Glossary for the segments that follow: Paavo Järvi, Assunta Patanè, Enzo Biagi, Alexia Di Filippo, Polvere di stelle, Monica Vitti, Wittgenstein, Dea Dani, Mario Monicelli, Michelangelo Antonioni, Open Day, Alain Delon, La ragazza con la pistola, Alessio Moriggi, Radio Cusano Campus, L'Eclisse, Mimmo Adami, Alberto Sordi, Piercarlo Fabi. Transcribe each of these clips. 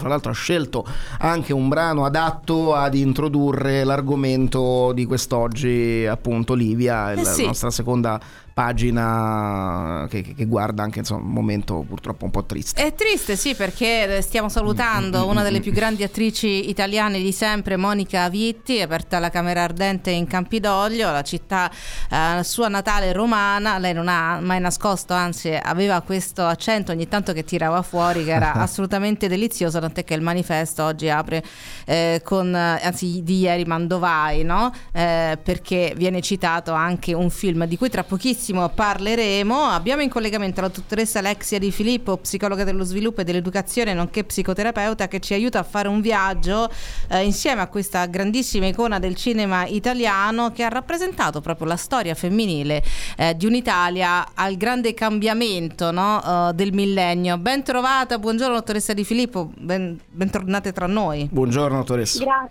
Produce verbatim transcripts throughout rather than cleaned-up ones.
Tra l'altro ha scelto anche un brano adatto ad introdurre l'argomento di quest'oggi, appunto Livia, eh la sì. nostra seconda pagina che, che guarda anche, insomma, un momento purtroppo un po' triste. È triste, sì, perché stiamo salutando mm-hmm. una delle più grandi attrici italiane di sempre, Monica Vitti, aperta la camera ardente in Campidoglio, la città eh, sua natale romana. Lei non ha mai nascosto, anzi aveva questo accento ogni tanto che tirava fuori, che era assolutamente delizioso, tant'è che il manifesto oggi apre eh, con, anzi di ieri, Mandovai, no? Eh, perché viene citato anche un film di cui tra pochissimo parleremo. Abbiamo in collegamento la dottoressa Alexia Di Filippo, psicologa dello sviluppo e dell'educazione, nonché psicoterapeuta, che ci aiuta a fare un viaggio eh, insieme a questa grandissima icona del cinema italiano, che ha rappresentato proprio la storia femminile eh, di un'Italia al grande cambiamento, no? uh, del millennio. Ben trovata, buongiorno dottoressa Di Filippo, ben, bentornate tra noi. Buongiorno dottoressa. Gra-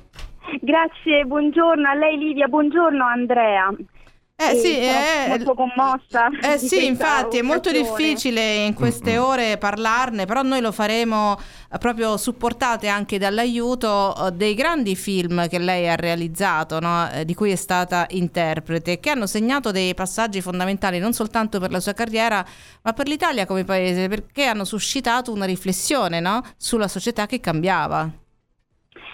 grazie, buongiorno a lei Livia, buongiorno Andrea. Eh sì, sì è molto commossa. Eh sì, infatti è molto difficile in queste ore parlarne, però noi lo faremo proprio supportate anche dall'aiuto dei grandi film che lei ha realizzato, no? Di cui è stata interprete, che hanno segnato dei passaggi fondamentali non soltanto per la sua carriera, ma per l'Italia come paese, perché hanno suscitato una riflessione, no? Sulla società che cambiava.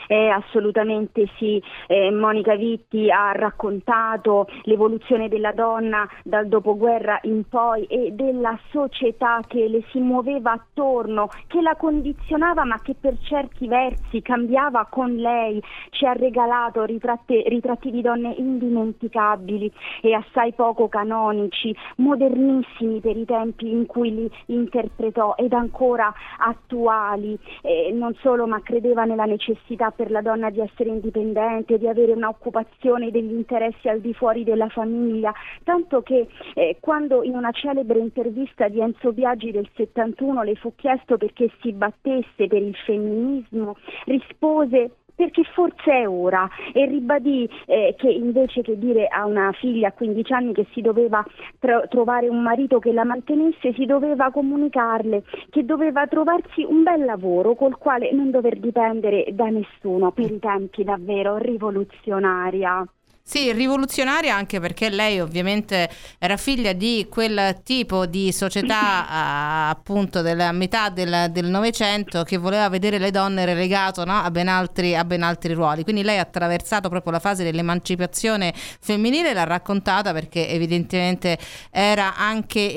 Eh, assolutamente sì, eh, Monica Vitti ha raccontato l'evoluzione della donna dal dopoguerra in poi e della società che le si muoveva attorno, che la condizionava ma che per certi versi cambiava con lei. Ci ha regalato ritratti, ritratti di donne indimenticabili e assai poco canonici, modernissimi per i tempi in cui li interpretò ed ancora attuali. Eh, non solo, ma credeva nella necessità per la donna di essere indipendente, di avere un'occupazione, degli interessi al di fuori della famiglia, tanto che eh, quando in una celebre intervista di Enzo Biagi del settantuno le fu chiesto perché si battesse per il femminismo, rispose: perché forse è ora, e ribadì eh, che invece che dire a una figlia a quindici anni che si doveva tro- trovare un marito che la mantenesse, si doveva comunicarle che doveva trovarsi un bel lavoro col quale non dover dipendere da nessuno, per i tempi davvero rivoluzionaria. Sì, rivoluzionaria anche perché lei ovviamente era figlia di quel tipo di società appunto della metà del Novecento che voleva vedere le donne relegate, no? a, ben altri, a ben altri ruoli. Quindi lei ha attraversato proprio la fase dell'emancipazione femminile, l'ha raccontata perché evidentemente era anche e,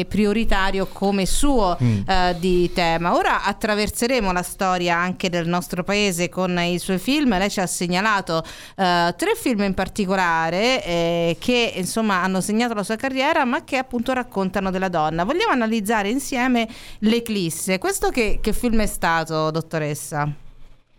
e prioritario come suo mm. eh, di tema. Ora attraverseremo la storia anche del nostro paese con i suoi film. Lei ci ha segnalato eh, tre film in particolare particolare eh, che insomma hanno segnato la sua carriera, ma che appunto raccontano della donna. Vogliamo analizzare insieme L'Eclisse. Questo che, che film è stato, dottoressa?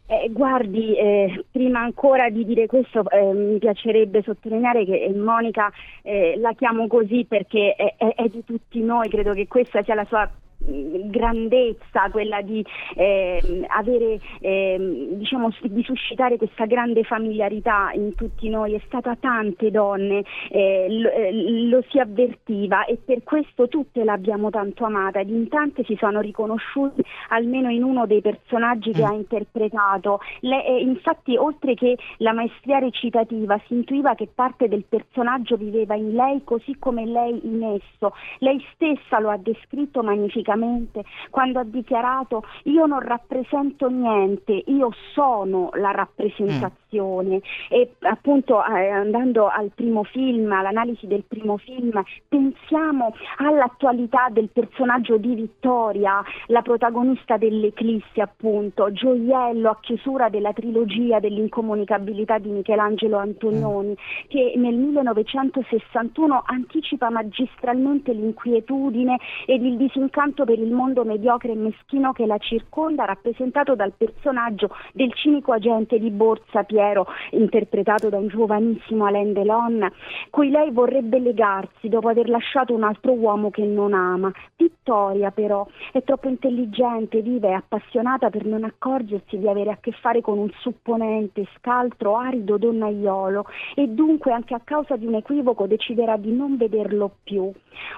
Eh, guardi, eh, prima ancora di dire questo eh, mi piacerebbe sottolineare che Monica eh, la chiamo così perché è, è, è di tutti noi, credo che questa sia la sua grandezza, quella di eh, avere eh, diciamo di suscitare questa grande familiarità in tutti noi. È stata tante donne, eh, lo, eh, lo si avvertiva, e per questo tutte l'abbiamo tanto amata ed in tante si sono riconosciuti almeno in uno dei personaggi che mm. ha interpretato. Le, eh, infatti oltre che la maestria recitativa si intuiva che parte del personaggio viveva in lei così come lei in esso. Lei stessa lo ha descritto magnificamente quando ha dichiarato: io non rappresento niente, io sono la rappresentazione. Mm. E appunto eh, andando al primo film, all'analisi del primo film, pensiamo all'attualità del personaggio di Vittoria, la protagonista dell'Eclisse, appunto, gioiello a chiusura della trilogia dell'incomunicabilità di Michelangelo Antonioni, mm. che nel millenovecentosessantuno anticipa magistralmente l'inquietudine ed il disincanto per il mondo mediocre e meschino che la circonda, rappresentato dal personaggio del cinico agente di borsa Piero, interpretato da un giovanissimo Alain Delon, cui lei vorrebbe legarsi dopo aver lasciato un altro uomo che non ama. Vittoria però è troppo intelligente, viva e appassionata per non accorgersi di avere a che fare con un supponente, scaltro, arido donnaiolo, e dunque anche a causa di un equivoco deciderà di non vederlo più.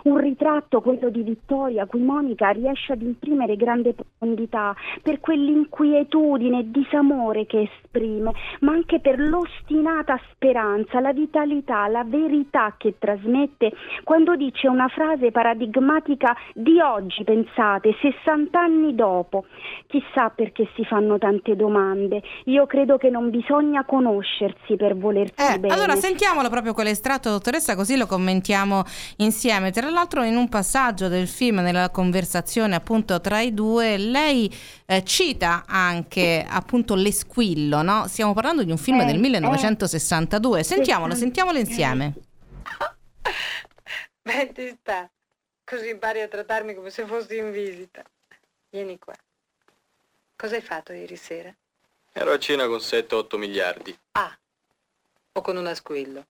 Un ritratto, quello di Vittoria, cui Monica fatica riesce ad imprimere grande profondità, per quell'inquietudine e disamore che esprime, ma anche per l'ostinata speranza, la vitalità, la verità che trasmette quando dice una frase paradigmatica di oggi, pensate, sessant'anni dopo. Chissà perché si fanno tante domande. Io credo che non bisogna conoscersi per volersi eh, bene. Allora sentiamolo proprio quell'estratto, dottoressa, così lo commentiamo insieme. Tra l'altro in un passaggio del film, nella conversazione appunto tra i due, lei eh, cita anche appunto l'esquillo, no? Stiamo parlando di un film eh, del millenovecentosessantadue. Eh, sentiamolo, sessanta... sentiamolo insieme. Metti sta, così impari a trattarmi come se fossi in visita. Vieni qua. Cosa hai fatto ieri sera? Ero a cena con sette otto miliardi. Ah, o con una squillo.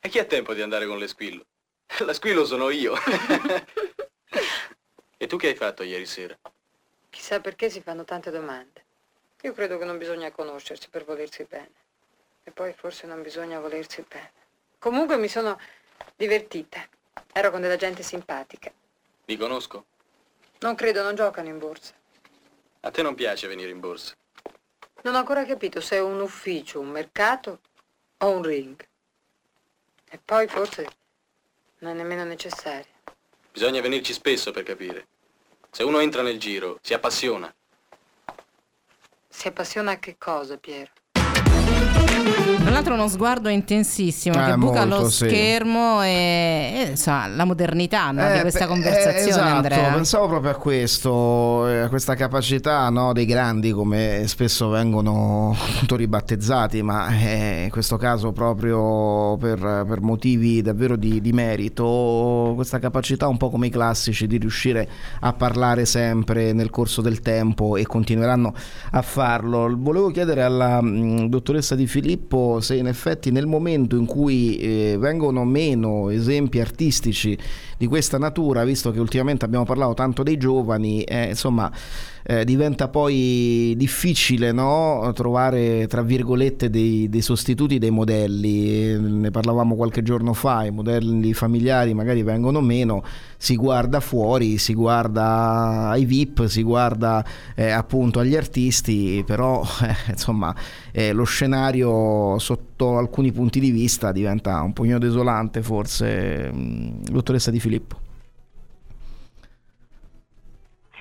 E chi ha tempo di andare con le squillo? La squillo sono io. E tu che hai fatto ieri sera? Chissà perché si fanno tante domande. Io credo che non bisogna conoscersi per volersi bene. E poi forse non bisogna volersi bene. Comunque mi sono divertita. Ero con della gente simpatica. Li conosco? Non credo, non giocano in borsa. A te non piace venire in borsa? Non ho ancora capito se è un ufficio, un mercato o un ring. E poi forse non è nemmeno necessario. Bisogna venirci spesso per capire. Se uno entra nel giro, si appassiona. Si appassiona a che cosa, Piero? Tra l'altro uno sguardo intensissimo eh, che buca molto, lo schermo, sì. e, e insomma, la modernità, no, eh, di questa conversazione, eh, esatto, Andrea. Pensavo proprio a questo, a questa capacità, no, dei grandi, come spesso vengono appunto ribattezzati, ma eh, in questo caso proprio per, per motivi davvero di, di merito, questa capacità un po' come i classici di riuscire a parlare sempre nel corso del tempo, e continueranno a farlo. Volevo chiedere alla mh, dottoressa Di Filippo se in effetti nel momento in cui eh, vengono meno esempi artistici di questa natura, visto che ultimamente abbiamo parlato tanto dei giovani, eh, insomma eh, diventa poi difficile, no, trovare tra virgolette dei, dei sostituti, dei modelli. Eh, ne parlavamo qualche giorno fa, i modelli familiari magari vengono meno, si guarda fuori, si guarda ai V I P, si guarda eh, appunto agli artisti, però eh, insomma eh, lo scenario sotto alcuni punti di vista diventa un pochino desolante, forse. Dottoressa Di Filippo.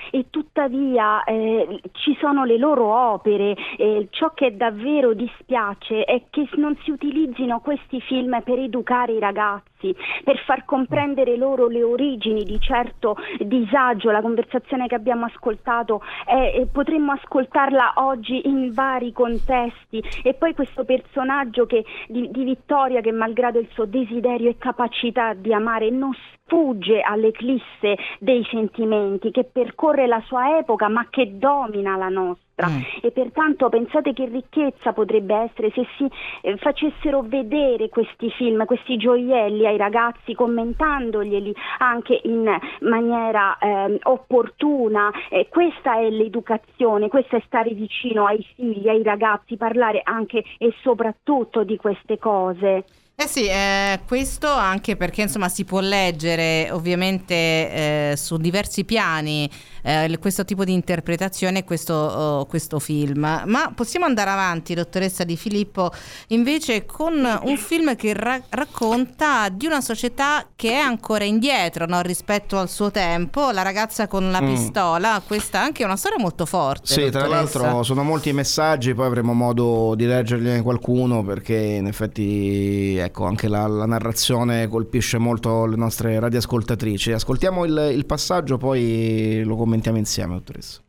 E tuttavia eh, ci sono le loro opere, eh, ciò che davvero dispiace è che non si utilizzino questi film per educare i ragazzi, per far comprendere loro le origini di certo disagio. La conversazione che abbiamo ascoltato è, eh, potremmo ascoltarla oggi in vari contesti. E poi questo personaggio che, di, di Vittoria, che malgrado il suo desiderio e capacità di amare non sfugge all'eclisse dei sentimenti, che percorre la sua epoca ma che domina la nostra. Mm. E pertanto pensate che ricchezza potrebbe essere se si eh, facessero vedere questi film, questi gioielli ai ragazzi, commentandoglieli anche in maniera eh, opportuna. Eh, questa è l'educazione, questo è stare vicino ai figli, ai ragazzi, parlare anche e soprattutto di queste cose. Eh sì, eh, questo anche perché insomma si può leggere ovviamente eh, su diversi piani eh, questo tipo di interpretazione, questo, oh, questo film. Ma possiamo andare avanti, dottoressa Di Filippo, invece con un film che ra- racconta di una società che è ancora indietro, no, rispetto al suo tempo, La ragazza con la pistola. Mm. Questa anche è una storia molto forte. Sì, dottoressa. Tra l'altro sono molti i messaggi, poi avremo modo di leggergliene qualcuno, perché in effetti... Ecco, anche la, la narrazione colpisce molto le nostre radioascoltatrici. Ascoltiamo il, il passaggio, poi lo commentiamo insieme, dottoressa.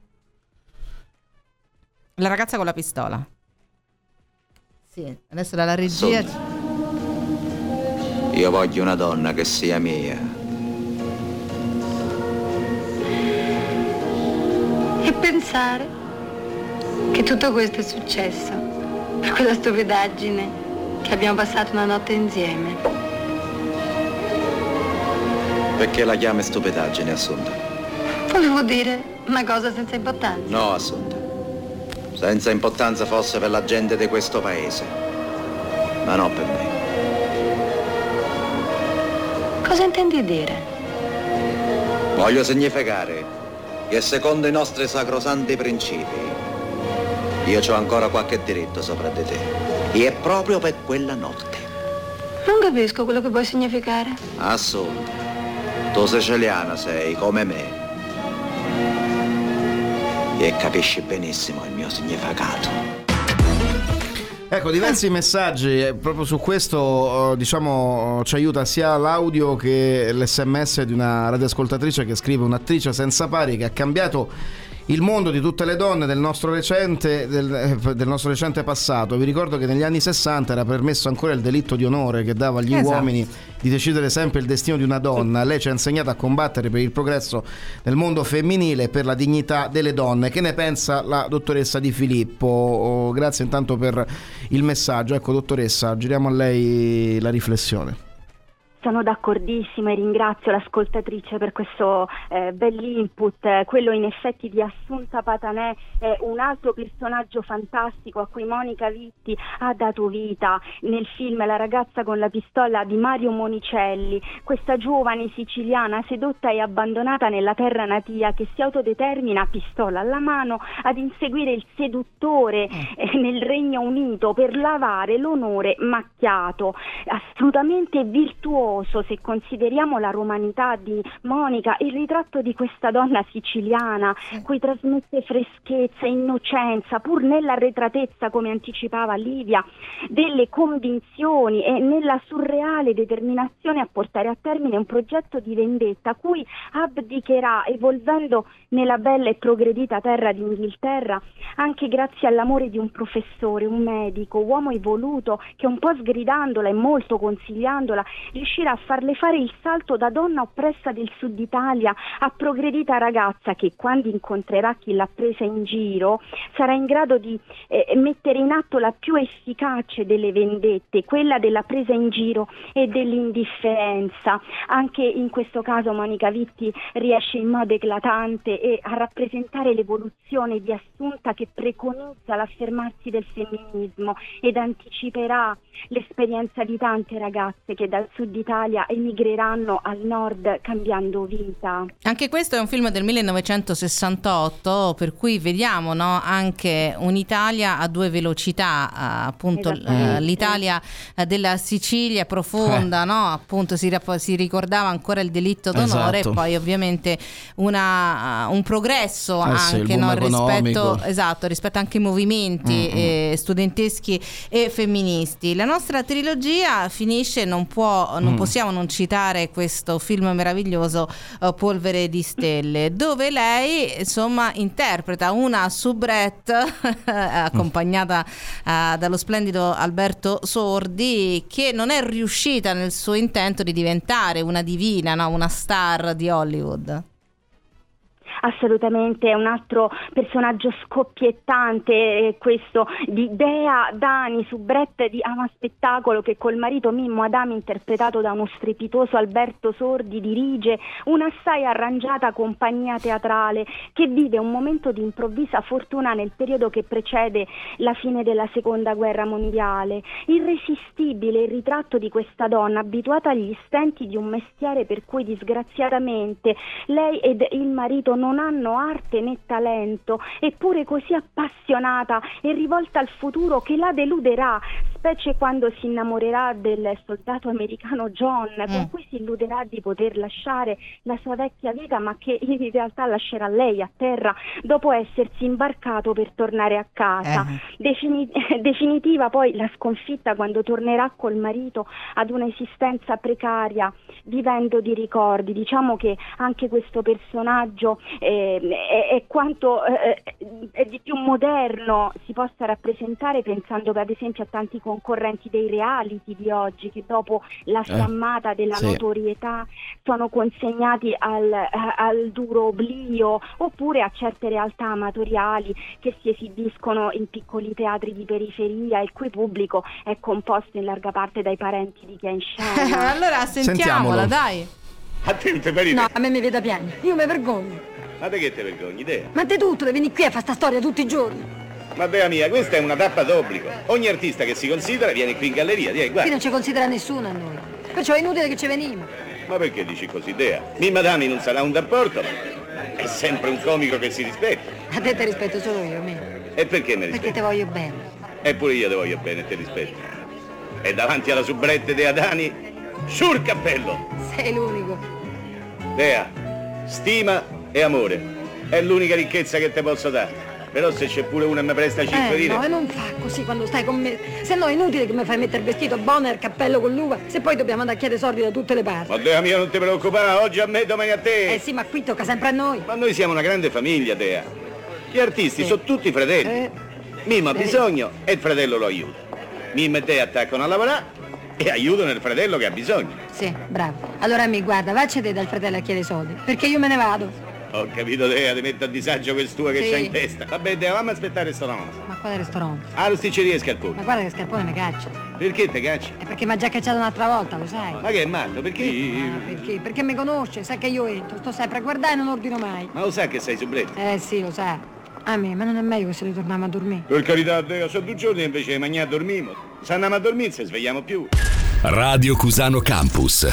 La ragazza con la pistola. Sì, adesso dalla regia. Assunta, io voglio una donna che sia mia. E pensare che tutto questo è successo per quella stupidaggine che abbiamo passato una notte insieme. Perché la chiami stupidaggine, Assunta? Volevo dire una cosa senza importanza. No, Assunta. Senza importanza fosse per la gente di questo paese, ma non per me. Cosa intendi dire? Voglio significare che secondo i nostri sacrosanti principi io c'ho ancora qualche diritto sopra di te. E proprio per quella notte. Non capisco quello che vuoi significare. Assunta, tu siciliana sei come me. E capisci benissimo il mio significato. Ecco, diversi messaggi eh, proprio su questo eh, diciamo ci aiuta sia l'audio che l'esse emme esse di una radioascoltatrice che scrive: un'attrice senza pari che ha cambiato il mondo di tutte le donne del nostro recente del, del nostro recente passato. Vi ricordo che negli anni sessanta era permesso ancora il delitto di onore che dava agli esatto. uomini di decidere sempre il destino di una donna. Lei ci ha insegnato a combattere per il progresso nel mondo femminile e per la dignità delle donne. Che ne pensa la dottoressa Di Filippo? Oh, grazie intanto per il messaggio. Ecco dottoressa, giriamo a lei la riflessione. Sono d'accordissimo e ringrazio l'ascoltatrice per questo eh, bell'input. Quello in effetti di Assunta Patanè è un altro personaggio fantastico a cui Monica Vitti ha dato vita nel film La ragazza con la pistola di Mario Monicelli. Questa giovane siciliana sedotta e abbandonata nella terra natia che si autodetermina, pistola alla mano, ad inseguire il seduttore eh, nel Regno Unito per lavare l'onore macchiato. Assolutamente virtuoso se consideriamo la romanità di Monica, il ritratto di questa donna siciliana cui trasmette freschezza e innocenza pur nell'arretratezza, come anticipava Livia, delle convinzioni e nella surreale determinazione a portare a termine un progetto di vendetta cui abdicherà, evolvendo nella bella e progredita terra di Inghilterra anche grazie all'amore di un professore, un medico, uomo evoluto che un po' sgridandola e molto consigliandola riuscirà a farle fare il salto da donna oppressa del sud Italia a progredita ragazza che, quando incontrerà chi l'ha presa in giro, sarà in grado di eh, mettere in atto la più efficace delle vendette, quella della presa in giro e dell'indifferenza. Anche in questo caso Monica Vitti riesce in modo eclatante e a rappresentare l'evoluzione di Assunta che preconizza l'affermarsi del femminismo ed anticiperà l'esperienza di tante ragazze che dal sud Italia emigreranno al nord cambiando vita. Anche questo è un film del millenovecentosessantotto, per cui vediamo, no, anche un'Italia a due velocità, appunto l'Italia della Sicilia profonda, eh. no? Appunto si, si ricordava ancora il delitto d'onore, esatto. e poi ovviamente una, un progresso eh anche sì, no? rispetto, esatto, rispetto anche ai movimenti eh, studenteschi e femministi. La nostra trilogia finisce, non può non mm. possiamo non citare questo film meraviglioso uh, Polvere di stelle, dove lei insomma interpreta una soubrette accompagnata uh, dallo splendido Alberto Sordi, che non è riuscita nel suo intento di diventare una divina, no? Una star di Hollywood. Assolutamente, è un altro personaggio scoppiettante eh, questo di Dea Dani, soubrette di Ama Spettacolo, che col marito Mimmo Adami, interpretato da uno strepitoso Alberto Sordi, dirige un'assai arrangiata compagnia teatrale che vive un momento di improvvisa fortuna nel periodo che precede la fine della Seconda Guerra Mondiale. Irresistibile il ritratto di questa donna abituata agli stenti di un mestiere per cui disgraziatamente lei ed il marito non non hanno arte né talento, eppure così appassionata e rivolta al futuro che la deluderà, specie quando si innamorerà del soldato americano John, mm. con cui si illuderà di poter lasciare la sua vecchia vita, ma che in realtà lascerà lei a terra dopo essersi imbarcato per tornare a casa. Eh. Defini- definitiva poi la sconfitta quando tornerà col marito ad un'esistenza precaria, vivendo di ricordi. Diciamo che anche questo personaggio eh, è, è quanto eh, è di più moderno si possa rappresentare, pensando che ad esempio a tanti concorrenti dei reality di oggi che dopo la fiammata della sì. notorietà sono consegnati al, al duro oblio, oppure a certe realtà amatoriali che si esibiscono in piccoli teatri di periferia, il cui pubblico è composto in larga parte dai parenti di chi è in scena. Allora sentiamola, Sentiamolo. dai. Attente, Parina. No, a me mi vede a piangere, io mi vergogno. Ma perché te vergogni, Dea? Ma te tutto, devi venire qui a fare sta storia tutti i giorni. Ma bella mia, questa è una tappa d'obbligo. Ogni artista che si considera viene qui in galleria, dai, guarda. Qui non ci considera nessuno a noi, perciò è inutile che ci veniamo. Ma perché dici così, Dea? Mimmo Adami non sarà un d'apporto, ma è sempre un comico che si rispetta. A te ti rispetto solo io, me. E perché mi rispetti? Perché te voglio bene. Eppure io te voglio bene e ti rispetto. E davanti alla soubrette Dea Dani, su il cappello! Sei l'unico. Dea, stima e amore. È l'unica ricchezza che te posso dare. Però se c'è pure una e mi presta cinque eh, lire. No, e non fa così quando stai con me. Se no è inutile che mi fai mettere il vestito buono e il cappello con l'uva, se poi dobbiamo andare a chiedere soldi da tutte le parti. Ma Dea mia, non ti preoccupare, oggi a me, domani a te. Eh sì, ma qui tocca sempre a noi. Ma noi siamo una grande famiglia, Dea. Gli artisti eh. sono tutti fratelli. Eh. Mimmo ha bisogno e il fratello lo aiuta. Mimmo e Dea attaccano a lavorare e aiutano il fratello che ha bisogno. Sì, bravo. Allora mi guarda, vaccete dal fratello a chiedere soldi, perché io me ne vado. Ho capito, Dea, ti metto a disagio quest'ua che sì. c'hai in testa. Vabbè, Dea, vammi a aspettare il ristorante. Ma quale ristorante? Ah, rosticceria e Scarpone. Ma guarda che Scarpone mi caccia. Perché te caccia? È perché mi ha già cacciato un'altra volta, lo sai. Ma che è matto, perché? Ah, perché? Perché mi conosce, sa che io entro, sto sempre a guardare e non ordino mai. Ma lo sa che sei subretto? Eh sì, lo sa. A me, ma non è meglio che se ritorniamo a dormire? Per carità, Dea, sono due giorni invece che mangiare dormimo. Se andiamo a dormire, se svegliamo più. Radio Cusano Campus.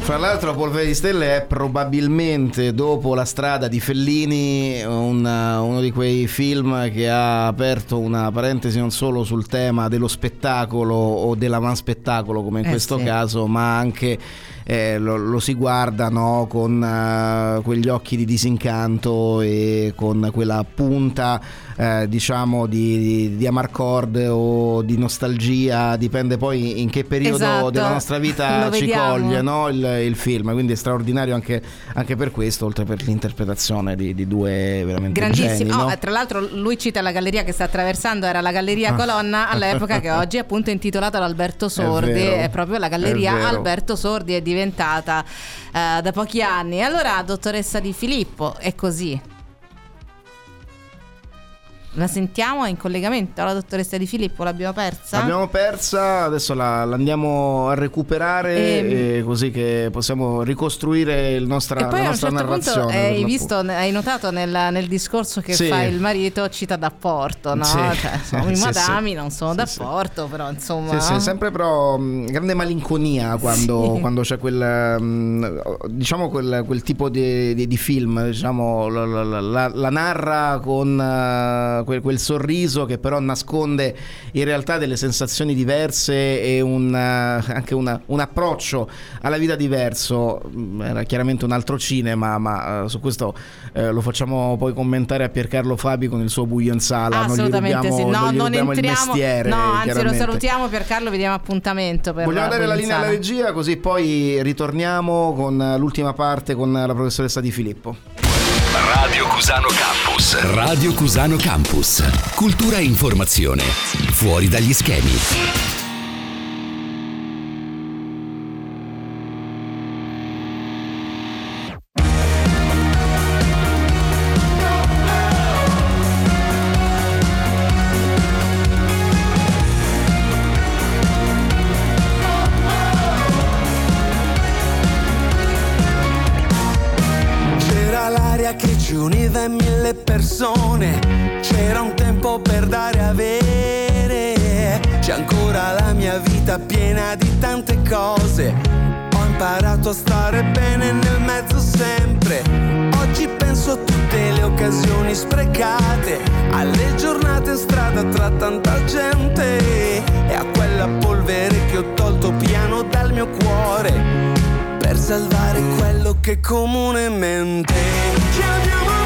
Fra l'altro Polvere di stelle è probabilmente, dopo La strada di Fellini, una, uno di quei film che ha aperto una parentesi non solo sul tema dello spettacolo o dell'avanspettacolo come in eh questo sì. caso, ma anche eh, lo, lo si guarda, no, con uh, quegli occhi di disincanto e con quella punta eh, diciamo di, di, di amarcord o di nostalgia, dipende poi in che periodo esatto. della nostra vita ci coglie, no? Il, il film, quindi è straordinario anche, anche per questo, oltre per l'interpretazione di, di due veramente grandissimi. Oh, no? Tra l'altro lui cita la galleria che sta attraversando, era la Galleria Colonna all'epoca, che oggi è appunto intitolata ad Alberto Sordi, è, vero, è proprio la Galleria è Alberto Sordi, è diventata uh, da pochi anni. Allora, dottoressa Di Filippo, è così. La sentiamo? È in collegamento la dottoressa Di Filippo? L'abbiamo persa? L'abbiamo persa, adesso la, la andiamo a recuperare e... E così che possiamo ricostruire il nostra, e poi la nostra a un certo narrazione. Punto hai, visto, hai notato nel, nel discorso che sì. fa il marito, cita d'apporto, no? Sì. Cioè, sono i sì, madami, sì. non sono sì, d'apporto, sì. però insomma. Sì, sì, sempre però mh, grande malinconia quando, sì. quando c'è quel mh, diciamo quel, quel tipo di, di, di film, diciamo, la, la, la, la narra con. Uh, Quel, quel sorriso che però nasconde in realtà delle sensazioni diverse e un, anche una, un approccio alla vita diverso. Era chiaramente un altro cinema, ma uh, su questo uh, lo facciamo poi commentare a Piercarlo Fabi con il suo buio in sala. Assolutamente non gli rubiamo, sì. No, non gli non rubiamo entriamo, il mestiere. No, anzi, lo salutiamo, Piercarlo, vi diamo appuntamento per vogliamo dare la linea alla regia, così poi ritorniamo con l'ultima parte con la professoressa Di Filippo. Radio Cusano Campus. Radio Cusano Campus. Cultura e informazione fuori dagli schemi. C'era un tempo per dare e avere, c'è ancora la mia vita piena di tante cose. Ho imparato a stare bene nel mezzo sempre. Oggi penso a tutte le occasioni sprecate, alle giornate in strada tra tanta gente e a quella polvere che ho tolto piano dal mio cuore per salvare quello che comunemente chiamiamo amore.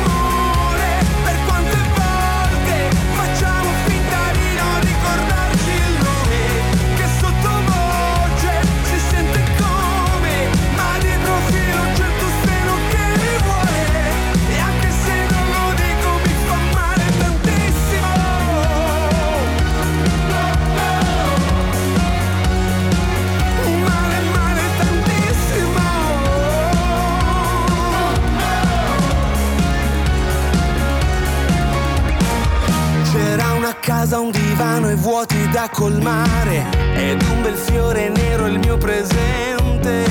Casa, un divano e vuoti da colmare ed un bel fiore nero il mio presente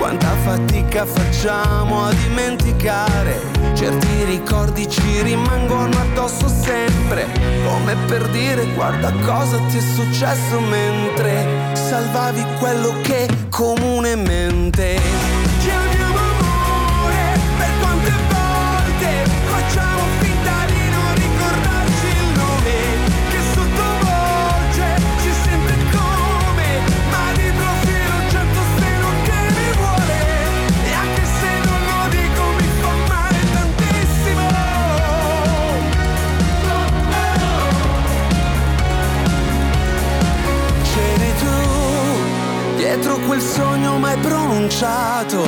Quanta fatica facciamo a dimenticare, certi ricordi ci rimangono addosso sempre, come per dire guarda cosa ti è successo mentre salvavi quello che comunemente dietro quel sogno mai pronunciato,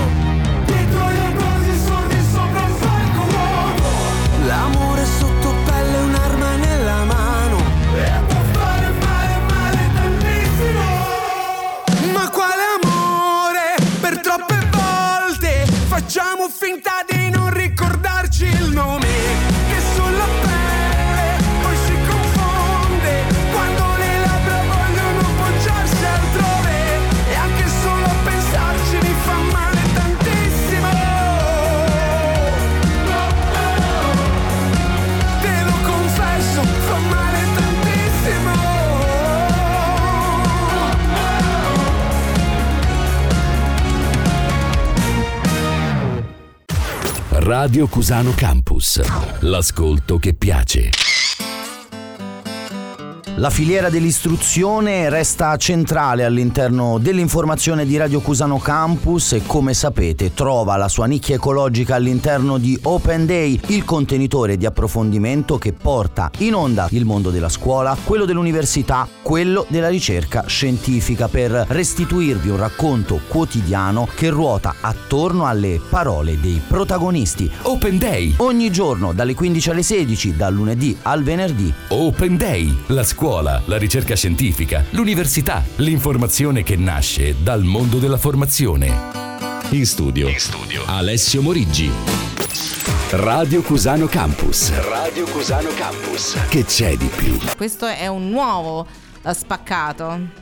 dietro gli applausi sordi sopra il palco nuovo, l'amore sotto pelle è un'arma nella mano e può fare male, male tantissimo. Ma quale amore, per troppe volte facciamo finta di non ricordarci il nome che sulla pelle poi si confonde quando le labbra vogliono poggiarsi altrove. Radio Cusano Campus, l'ascolto che piace. La filiera dell'istruzione resta centrale all'interno dell'informazione di Radio Cusano Campus e, come sapete, trova la sua nicchia ecologica all'interno di Open Day, il contenitore di approfondimento che porta in onda il mondo della scuola, quello dell'università, quello della ricerca scientifica, per restituirvi un racconto quotidiano che ruota attorno alle parole dei protagonisti. Open Day, ogni giorno dalle quindici alle sedici, dal lunedì al venerdì. Open Day, la scuola, la ricerca scientifica, l'università, l'informazione che nasce dal mondo della formazione. In studio, In studio. Alessio Moriggi. Radio Cusano Campus. Radio Cusano Campus. Che c'è di più? Questo è un nuovo spaccato.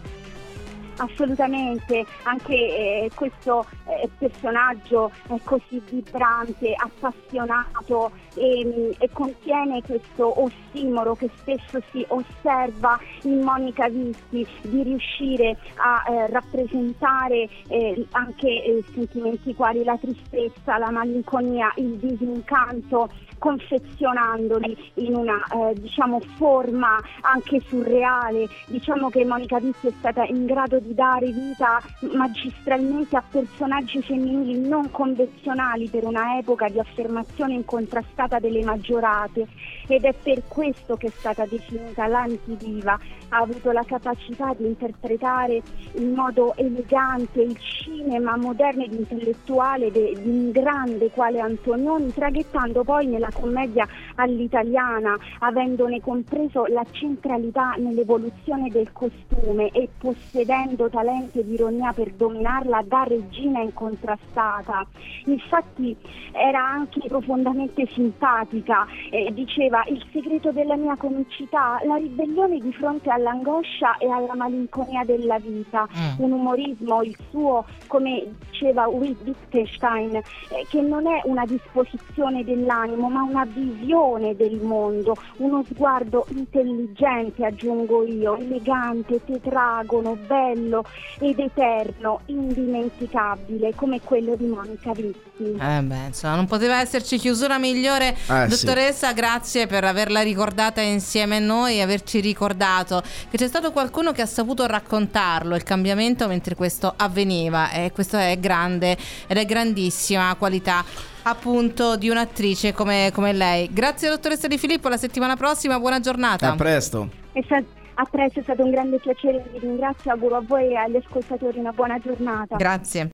Assolutamente, anche eh, questo eh, personaggio è così vibrante, appassionato e, e contiene questo ossimoro che spesso si osserva in Monica Vitti, di riuscire a eh, rappresentare eh, anche eh, sentimenti quali la tristezza, la malinconia, il disincanto, confezionandoli in una eh, diciamo forma anche surreale. Diciamo che Monica Vitti è stata in grado di dare vita magistralmente a personaggi femminili non convenzionali per una epoca di affermazione incontrastata delle maggiorate, ed è per questo che è stata definita l'antidiva. Ha avuto la capacità di interpretare in modo elegante il cinema moderno ed intellettuale de, di un grande quale Antonioni, traghettando poi nella commedia all'italiana, avendone compreso la centralità nell'evoluzione del costume e possedendo talento ed ironia per dominarla da regina incontrastata. Infatti era anche profondamente simpatica, eh, diceva: il segreto della mia comicità, la ribellione di fronte all'angoscia e alla malinconia della vita, mm. un umorismo, il suo, come diceva Wittgenstein, eh, che non è una disposizione dell'animo ma una visione del mondo, uno sguardo intelligente, aggiungo io, elegante, tetragono, bello ed eterno, indimenticabile come quello di Monica Vitti. Eh beh, insomma, non poteva esserci chiusura migliore, eh, dottoressa, sì. Grazie per averla ricordata insieme a noi e averci ricordato che c'è stato qualcuno che ha saputo raccontarlo, il cambiamento, mentre questo avveniva, e questo è grande ed è grandissima qualità appunto di un'attrice come, come lei. Grazie dottoressa Di Filippo, la settimana prossima, buona giornata. A presto. A presto, è stato un grande piacere, vi ringrazio, auguro a voi e agli ascoltatori una buona giornata. Grazie.